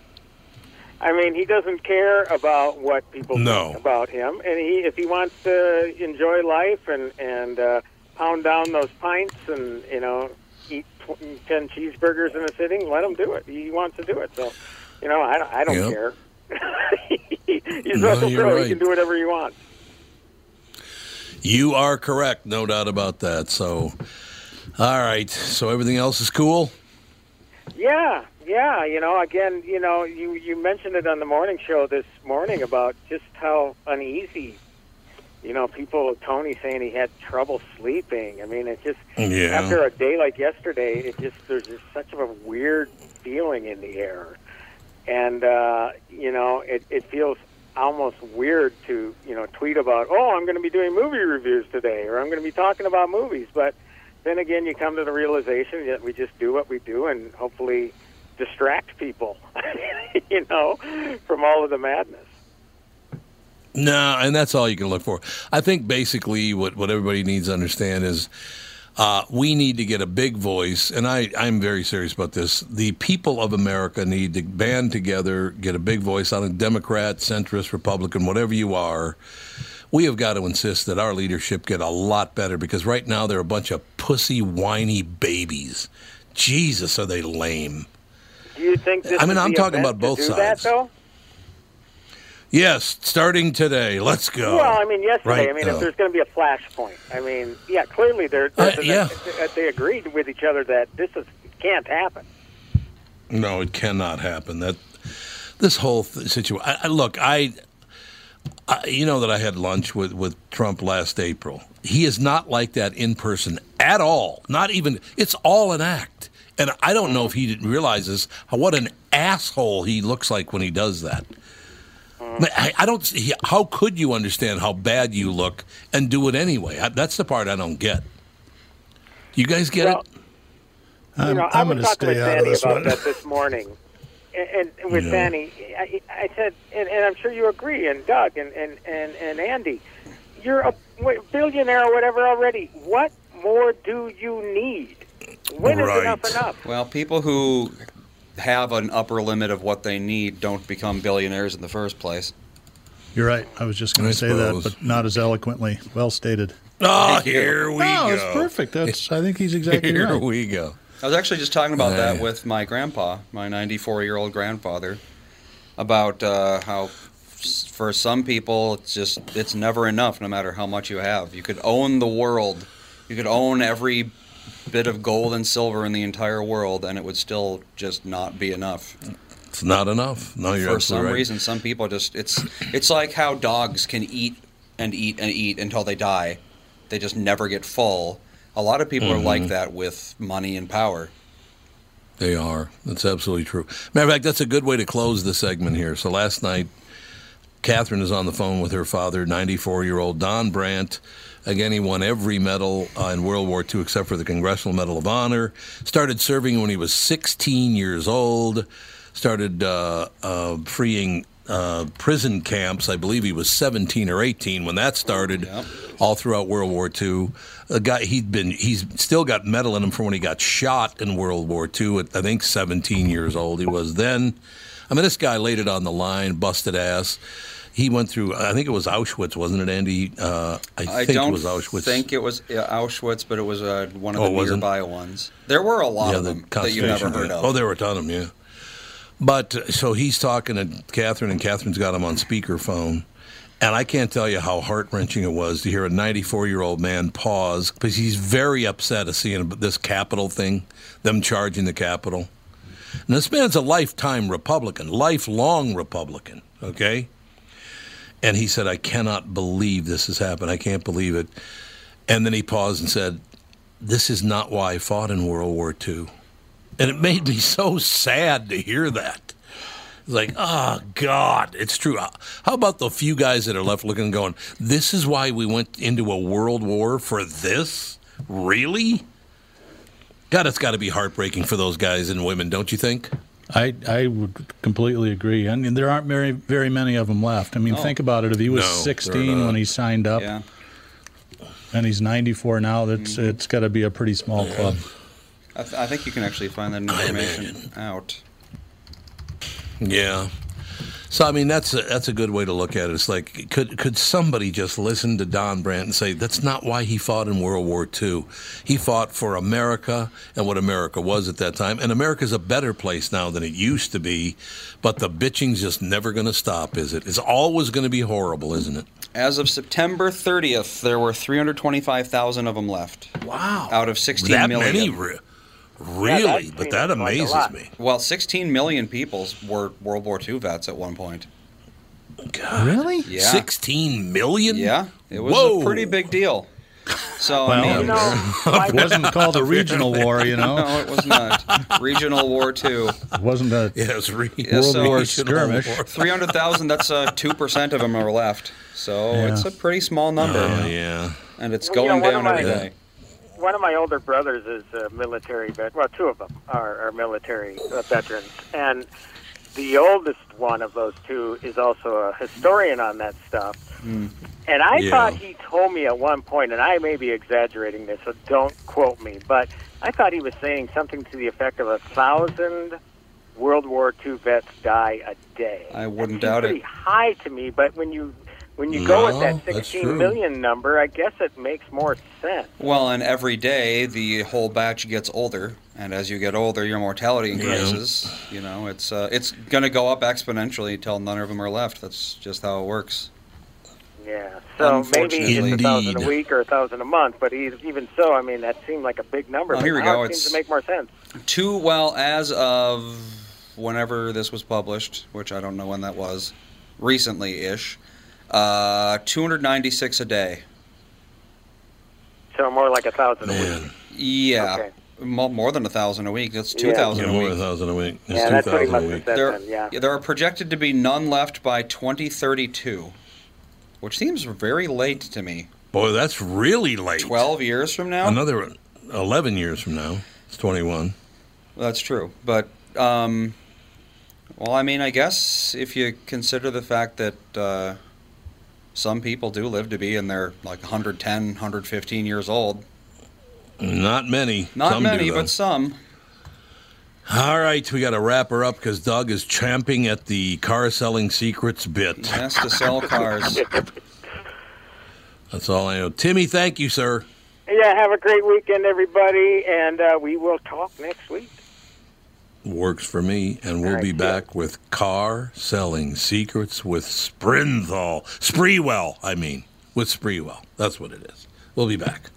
I mean, he doesn't care about what people no. think about him. And he, if he wants to enjoy life and, and uh, pound down those pints and, you know, eat ten cheeseburgers in a sitting, let him do it. He wants to do it. So, you know, I don't, I don't yep. care. He's no, Russell Crowe. Right. He can do whatever he wants. You are correct, no doubt about that. So, all right. So everything else is cool? Yeah, yeah. You know, again, you know, you, you mentioned it on the morning show this morning about just how uneasy, you know, people, Tony saying he had trouble sleeping. I mean, it just, yeah. after a day like yesterday, it just, there's just such of a weird feeling in the air. And, uh, you know, it, it feels almost weird to, you know, tweet about, oh, I'm going to be doing movie reviews today, or I'm going to be talking about movies. But then again, you come to the realization that we just do what we do and hopefully distract people, you know, from all of the madness. No, nah, and that's all you can look for. I think basically what, what everybody needs to understand is uh, we need to get a big voice, and I, I'm very serious about this. The people of America need to band together, get a big voice on a Democrat, centrist, Republican, whatever you are. We have got to insist that our leadership get a lot better, because right now they're a bunch of pussy, whiny babies. Jesus, are they lame. Do you think this I mean, I'm talking about both sides. That, though? Yes, starting today. Let's go. Well, I mean, yesterday. Right, I mean, uh, if there's going to be a flashpoint, I mean, yeah, clearly they're, they're, uh, they're, yeah. they're, they agreed with each other that this is can't happen. No, it cannot happen. That this whole th- situation. I, I, look, I, I, you know that I had lunch with, with Trump last April. He is not like that in person at all. Not even. It's all an act, and I don't know if he realizes what an asshole he looks like when he does that. I, I don't. How could you understand how bad you look and do it anyway? I, that's the part I don't get. You guys get well, it? I'm, you know, I'm going to stay out of this one. I was talking with Danny about that this morning, and, and with yeah. Danny, I, I said, and, and I'm sure you agree, and Doug, and and, and, and Andy, you're a billionaire or whatever already. What more do you need? When right. is enough enough? Well, people who have an upper limit of what they need don't become billionaires in the first place. You're right. I was just going to say suppose. that, but not as eloquently. Well stated. Oh, here we no, go. No, it's perfect. That's. I think he's exactly here right. Here we go. I was actually just talking about that with my grandpa, my ninety-four-year-old grandfather, about uh, how for some people it's just it's never enough no matter how much you have. You could own the world. You could own every bit of gold and silver in the entire world, and it would still just not be enough. It's not enough. No, you're absolutely right. For some reason, some people just it's it's like how dogs can eat and eat and eat until they die. They just never get full. A lot of people mm-hmm. are like that with money and power. They are. That's absolutely true. Matter of fact, that's a good way to close the segment here. So last night, Catherine is on the phone with her father, ninety-four-year-old Don Brandt. Again, he won every medal uh, in World War Two except for the Congressional Medal of Honor. Started serving when he was sixteen years old. Started uh, uh, freeing uh, prison camps. I believe he was seventeen or eighteen when that started. Yep. All throughout World War Two. A guy he'd been he's still got medal in him from when he got shot in World War Two at I think seventeen years old he was then. I mean, this guy laid it on the line, busted ass. He went through, I think it was Auschwitz, wasn't it, Andy? Uh, I, I think don't it was Auschwitz. think it was yeah, Auschwitz, but it was uh, one of oh, the wasn't? nearby ones. There were a lot yeah, of them the that you never heard of. Oh, there were a ton of them, yeah. But uh, so he's talking to Catherine, and Catherine's got him on speakerphone. And I can't tell you how heart-wrenching it was to hear a ninety-four-year-old man pause, because he's very upset at seeing this Capitol thing, them charging the Capitol. And this man's a lifetime Republican, lifelong Republican, okay? And he said, I cannot believe this has happened. I can't believe it. And then he paused and said, this is not why I fought in World War Two. And it made me so sad to hear that. It's like, oh, God, it's true. How about the few guys that are left looking and going, this is why we went into a world war for this? Really? God, it's got to be heartbreaking for those guys and women, don't you think? I I would completely agree. I mean, there aren't very very many of them left. I mean, oh. think about it. If he was no, sixteen when he signed up, yeah. and he's ninety-four now, that's mm-hmm. it's got to be a pretty small yeah. club. I, th- I think you can actually find that information out. Yeah. So, I mean, that's a, that's a good way to look at it. It's like, could could somebody just listen to Don Brandt and say, that's not why he fought in World War Two. He fought for America and what America was at that time. And America's a better place now than it used to be, but the bitching's just never going to stop, is it? It's always going to be horrible, isn't it? As of September thirtieth, there were three hundred twenty-five thousand of them left. Wow. Out of sixteen million. That many? Re- Really? Yeah, but that amazes like me. Well, sixteen million people were World War Two vets at one point. God. Really? Yeah. sixteen million? Yeah. It was Whoa. a pretty big deal. So, well, I mean, you know, it wasn't called a regional war, you know? No, it was not. Regional War Two. It wasn't a yeah, it was re- yeah, World so War skirmish. three hundred thousand, that's uh, two percent of them are left. So yeah. It's a pretty small number. Oh, yeah. And it's well, going you know, down every I, day. Yeah. One of my older brothers is a military vet. Well, two of them are, are military uh, veterans. And the oldest one of those two is also a historian on that stuff. Mm. And I yeah. thought he told me at one point, and I may be exaggerating this, so don't quote me, but I thought he was saying something to the effect of a thousand World War Two vets die a day. I wouldn't doubt it. Pretty high to me, but when you... When you no, go with that sixteen million number, I guess it makes more sense. Well, and every day the whole batch gets older, and as you get older, your mortality increases. Yeah. You know, it's uh, it's going to go up exponentially until none of them are left. That's just how it works. Yeah, so maybe it's a thousand a week or a thousand a month, but even so, I mean, that seemed like a big number. Oh, here we go. It seems to make more sense. Two, well, as of whenever this was published, which I don't know when that was, recently-ish. Uh, two hundred ninety-six a day. So more like a thousand a week. Yeah, okay. M- more than a thousand a week. That's two thousand yeah. yeah, a week. More than a thousand a week. That's yeah, that's what he must have said then, yeah. There are projected to be none left by twenty thirty-two, which seems very late to me. Boy, that's really late. Twelve years from now. Another eleven years from now. It's twenty-one. That's true, but. Um, well, I mean, I guess if you consider the fact that. Uh, Some people do live to be in their, like, one hundred ten, one hundred fifteen years old. Not many. Not some many, do, but some. All right, we got to wrap her up because Doug is champing at the car-selling secrets bit. He has to sell cars. That's all I know. Timmy, thank you, sir. Yeah, have a great weekend, everybody, and uh, we will talk next week. Works for me, and we'll right, be back yeah. with Car Selling Secrets with Sprinthal. Spreewell, I mean, with Spreewell. That's what it is. We'll be back.